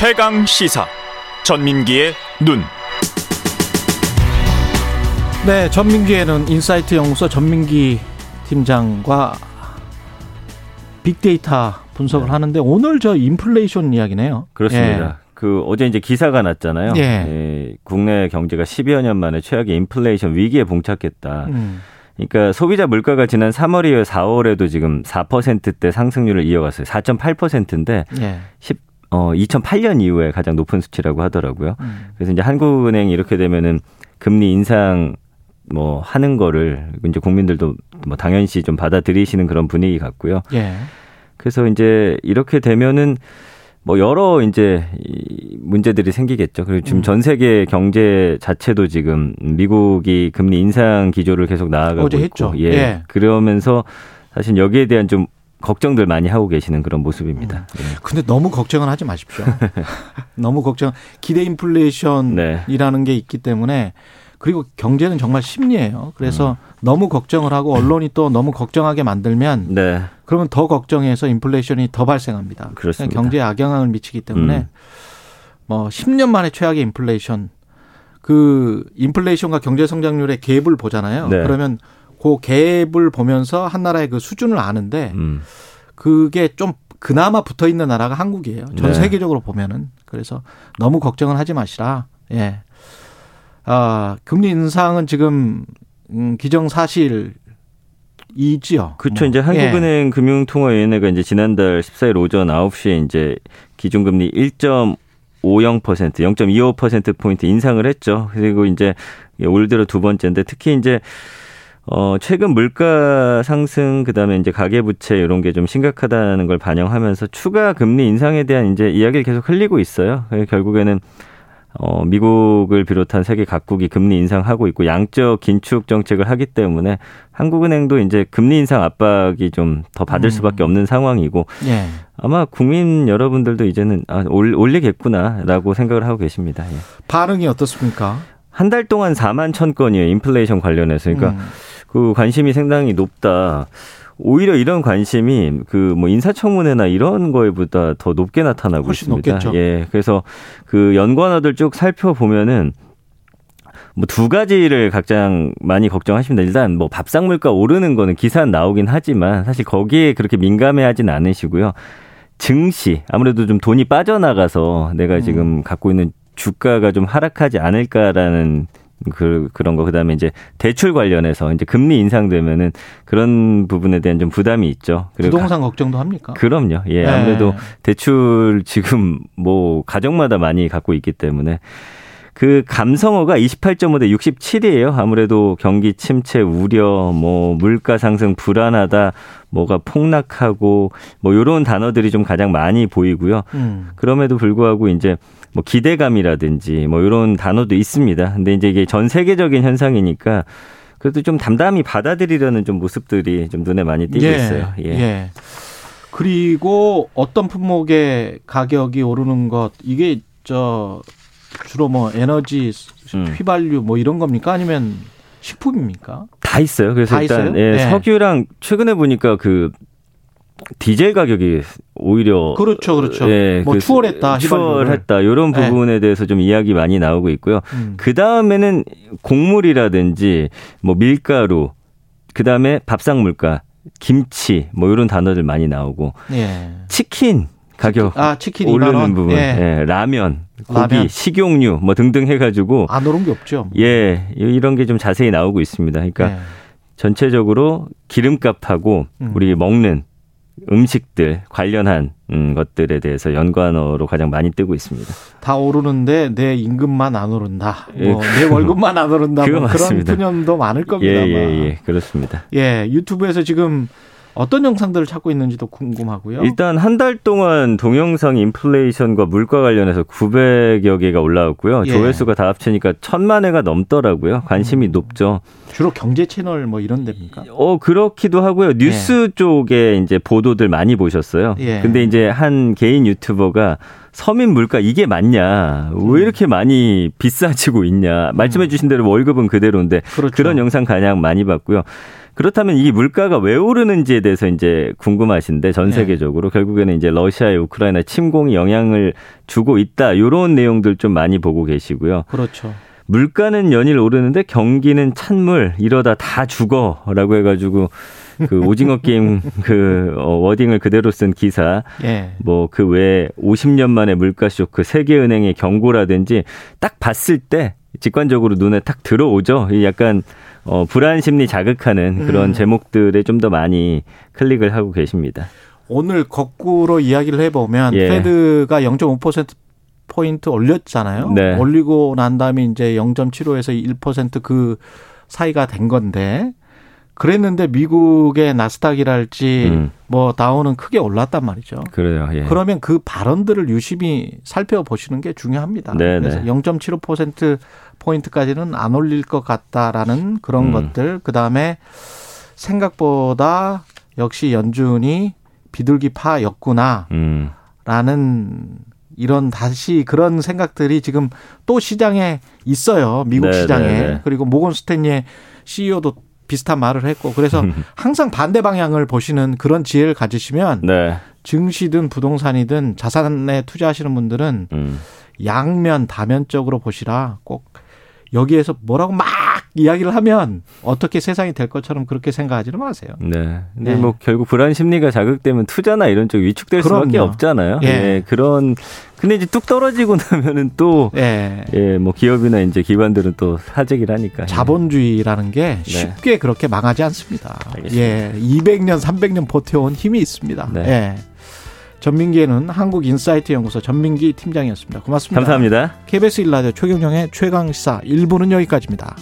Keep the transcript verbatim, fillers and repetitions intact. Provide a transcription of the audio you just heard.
최강시사 전민기의 눈. 네, 전민기에는 인사이트 연구소 전민기 팀장과 빅데이터 분석을 네. 하는데 오늘 저 인플레이션 이야기네요. 그렇습니다. 예. 그 어제 이제 기사가 났잖아요. 예. 예, 국내 경제가 십여 년 만에 최악의 인플레이션 위기에 봉착했다. 음. 그러니까 소비자 물가가 지난 삼월 이후 사월에도 지금 사 퍼센트대 상승률을 이어갔어요. 사 점 팔 퍼센트인데 예. 십, 어, 이천팔 년 이후에 가장 높은 수치라고 하더라고요. 음. 그래서 이제 한국은행이 이렇게 되면은 금리 인상 뭐 하는 거를 이제 국민들도 뭐 당연시 좀 받아들이시는 그런 분위기 같고요. 예. 그래서 이제 이렇게 되면은 뭐 여러 이제 문제들이 생기겠죠. 그리고 지금 음. 전 세계 경제 자체도 지금 미국이 금리 인상 기조를 계속 나아가고 어제 있고, 했죠. 예. 예. 그러면서 사실 여기에 대한 좀 걱정들 많이 하고 계시는 그런 모습입니다. 음. 예. 근데 너무 걱정은 하지 마십시오. 너무 걱정. 기대 인플레이션이라는 네. 게 있기 때문에. 그리고 경제는 정말 심리예요. 그래서 음. 너무 걱정을 하고 언론이 또 너무 걱정하게 만들면 네. 그러면 더 걱정해서 인플레이션이 더 발생합니다. 그렇습니다. 경제에 악영향을 미치기 때문에 음. 뭐 십 년 만에 최악의 인플레이션. 그 인플레이션과 경제 성장률의 갭을 보잖아요. 네. 그러면 그 갭을 보면서 한 나라의 그 수준을 아는데 음. 그게 좀 그나마 붙어 있는 나라가 한국이에요. 전 네. 세계적으로 보면은. 그래서 너무 걱정은 하지 마시라. 예. 아, 금리 인상은 지금 음, 기정사실이지요. 그렇죠. 뭐. 이제 한국은행 예. 금융통화위원회가 이제 지난달 십사일 오전 아홉 시에 이제 기준금리 일 점 오영 퍼센트, 영 점 이오 퍼센트 포인트 인상을 했죠. 그리고 이제 올 들어 두 번째인데 특히 이제 어, 최근 물가 상승 그다음에 이제 가계 부채 이런 게 좀 심각하다는 걸 반영하면서 추가 금리 인상에 대한 이제 이야기를 계속 흘리고 있어요. 결국에는 어, 미국을 비롯한 세계 각국이 금리 인상하고 있고 양적 긴축 정책을 하기 때문에 한국은행도 이제 금리 인상 압박이 좀 더 받을 음. 수밖에 없는 상황이고 예. 아마 국민 여러분들도 이제는 아, 올리겠구나라고 생각을 하고 계십니다. 예. 반응이 어떻습니까? 한 달 동안 사만 천 건이에요. 인플레이션 관련해서. 그러니까 음. 그 관심이 상당히 높다. 오히려 이런 관심이 그 뭐 인사청문회나 이런 거에보다 더 높게 나타나고 훨씬 있습니다. 높겠죠. 예, 그래서 그 연관어들 쭉 살펴보면은 뭐 두 가지를 가장 많이 걱정하십니다. 일단 뭐 밥상 물가 오르는 거는 기사는 나오긴 하지만 사실 거기에 그렇게 민감해하진 않으시고요. 증시 아무래도 좀 돈이 빠져나가서 내가 지금 음. 갖고 있는 주가가 좀 하락하지 않을까라는. 그, 그런 거. 그 다음에 이제 대출 관련해서 이제 금리 인상되면은 그런 부분에 대한 좀 부담이 있죠. 그리고 부동산 가, 걱정도 합니까? 그럼요. 예. 네. 아무래도 대출 지금 뭐 가정마다 많이 갖고 있기 때문에 그 감성어가 이십팔 점 오 대 육십칠이에요. 아무래도 경기 침체 우려, 뭐 물가 상승 불안하다, 뭐가 폭락하고 뭐 요런 단어들이 좀 가장 많이 보이고요. 음. 그럼에도 불구하고 이제 뭐 기대감이라든지 뭐 이런 단어도 있습니다. 근데 이제 이게 전 세계적인 현상이니까 그래도 좀 담담히 받아들이려는 좀 모습들이 좀 눈에 많이 띄고 예, 있어요. 예. 예. 그리고 어떤 품목의 가격이 오르는 것 이게 저 주로 뭐 에너지, 휘발유 뭐 이런 겁니까? 아니면 식품입니까? 다 있어요. 그래서 다 일단 예, 예. 석유랑 최근에 보니까 그 디젤 가격이 오히려 그렇죠, 그렇죠. 예, 뭐 그, 추월했다, 추월했다 이런 부분에 예. 대해서 좀 이야기 많이 나오고 있고요. 음. 그 다음에는 곡물이라든지 뭐 밀가루, 그 다음에 밥상 물가, 김치 뭐 이런 단어들 많이 나오고 예. 치킨 가격 치킨, 아, 치킨 오르는 부분, 예. 예, 라면, 고기, 라면. 식용유 뭐 등등 해가지고 안 오른 게 없죠. 예, 이런 게 좀 자세히 나오고 있습니다. 그러니까 예. 전체적으로 기름값하고 음. 우리 먹는 음식들 관련한 것들에 대해서 연관어로 가장 많이 뜨고 있습니다. 다 오르는데 내 임금만 안 오른다. 뭐 예, 내 월급만 안 오른다. 뭐 그런 표현도 많을 겁니다. 예, 예, 예, 그렇습니다. 예, 유튜브에서 지금 어떤 영상들을 찾고 있는지도 궁금하고요. 일단 한 달 동안 동영상 인플레이션과 물가 관련해서 구백여 개가 올라왔고요. 예. 조회수가 다 합치니까 천만 회가 넘더라고요. 관심이 음. 높죠. 주로 경제 채널 뭐 이런 데입니까? 어, 그렇기도 하고요. 뉴스 예. 쪽에 이제 보도들 많이 보셨어요. 예. 근데 이제 한 개인 유튜버가 서민 물가 이게 맞냐? 왜 이렇게 많이 비싸지고 있냐? 말씀해 주신 대로 월급은 그대로인데 그렇죠. 그런 영상 가장 많이 봤고요. 그렇다면 이 물가가 왜 오르는지에 대해서 이제 궁금하신데 전 세계적으로 네. 결국에는 이제 러시아의 우크라이나 침공이 영향을 주고 있다. 이런 내용들 좀 많이 보고 계시고요. 그렇죠. 물가는 연일 오르는데 경기는 찬물 이러다 다 죽어라고 해가지고 그 오징어 게임 그 어, 워딩을 그대로 쓴 기사 예. 뭐 그 외에 오십 년 만에 물가 쇼크 세계은행의 경고라든지 딱 봤을 때 직관적으로 눈에 탁 들어오죠. 약간 어, 불안 심리 자극하는 그런 음. 제목들에 좀 더 많이 클릭을 하고 계십니다. 오늘 거꾸로 이야기를 해보면 예. 페드가 영 점 오 퍼센트 포인트 올렸잖아요. 네. 올리고 난 다음에 이제 영 점 칠오에서 일 퍼센트 그 사이가 된 건데 그랬는데 미국의 나스닥이랄지 음. 뭐 다우는 크게 올랐단 말이죠. 그래요. 예. 그러면 그 발언들을 유심히 살펴보시는 게 중요합니다. 네네. 그래서 영 점 칠오 퍼센트 포인트까지는 안 올릴 것 같다라는 그런 음. 것들. 그다음에 생각보다 역시 연준이 비둘기파였구나 라는 음. 이런 다시 그런 생각들이 지금 또 시장에 있어요. 미국 네, 시장에. 네, 네. 그리고 모건 스탠리의 씨이오도 비슷한 말을 했고. 그래서 항상 반대 방향을 보시는 그런 지혜를 가지시면 네. 증시든 부동산이든 자산에 투자하시는 분들은 음. 양면 다면적으로 보시라. 꼭 여기에서 뭐라고 막 이야기를 하면 어떻게 세상이 될 것처럼 그렇게 생각하지는 마세요. 네. 근데 네. 뭐 결국 불안 심리가 자극되면 투자나 이런 쪽 위축될 그럼요. 수밖에 없잖아요. 예. 예. 그런 근데 이제 뚝 떨어지고 나면은 또 예. 예. 뭐 기업이나 이제 기관들은 또 사재기를 하니까. 자본주의라는 게 쉽게 네. 그렇게 망하지 않습니다. 알겠습니다. 예. 이백 년, 삼백 년 버텨온 힘이 있습니다. 네. 예. 전민기에는 한국인사이트 연구소 전민기 팀장이었습니다. 고맙습니다. 감사합니다. 케이비에스 일 라디오 최경영의 최강시사 일 부는 여기까지입니다.